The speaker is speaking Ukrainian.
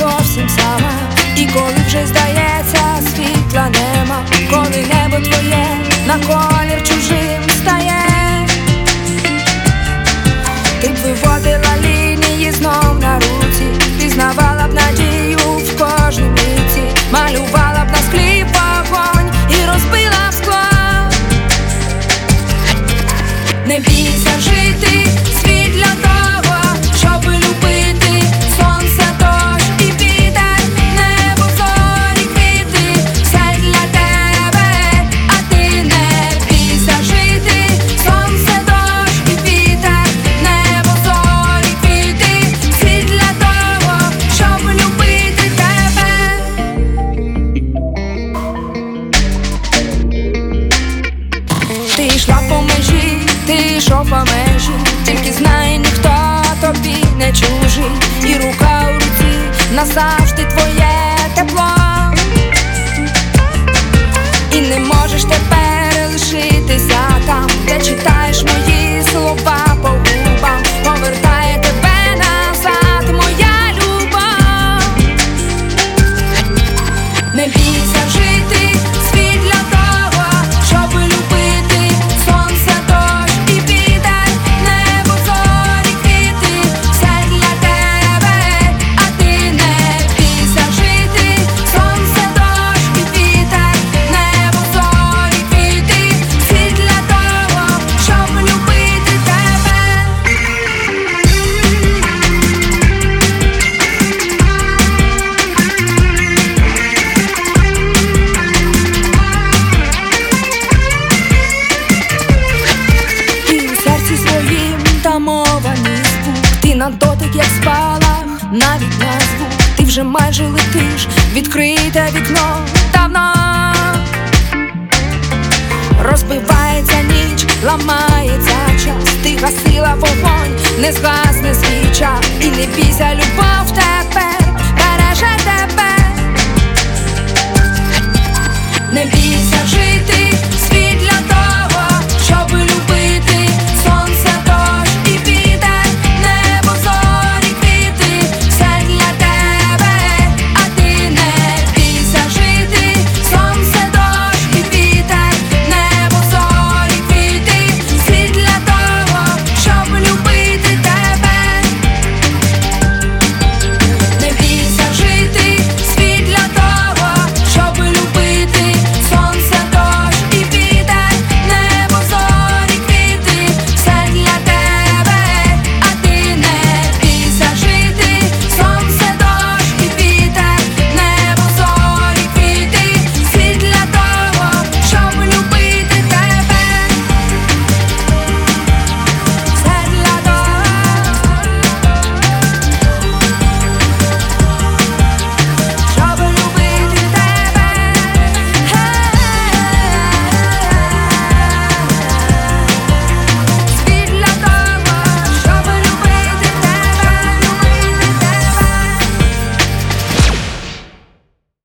Зовсім сама, і коли вже здається світла нема, коли небо твоє на колір чужим стає, ти б виводила лінії знов на руці, пізнавала б надію в кожній миті, малювала б на склі вогонь і розбила б скло. Не бійся жити, світ для того, щоб любити сонце. Ти йшла по межі, ти йшов по межі, тільки знай, ніхто тобі не чужий, і рука у руці назавжди твоє тепло. І не можеш тепер лишитися там, де читаєш мої слова по губам, повертає тебе назад моя любов. Не бійся жити. На дотик, як спала, навіть на звук, ти вже майже летиш, відкрите вікно давно. Розбивається ніч, ламається час, ти гасила вогонь, не згасне свіча, і не бійся, любов тебе.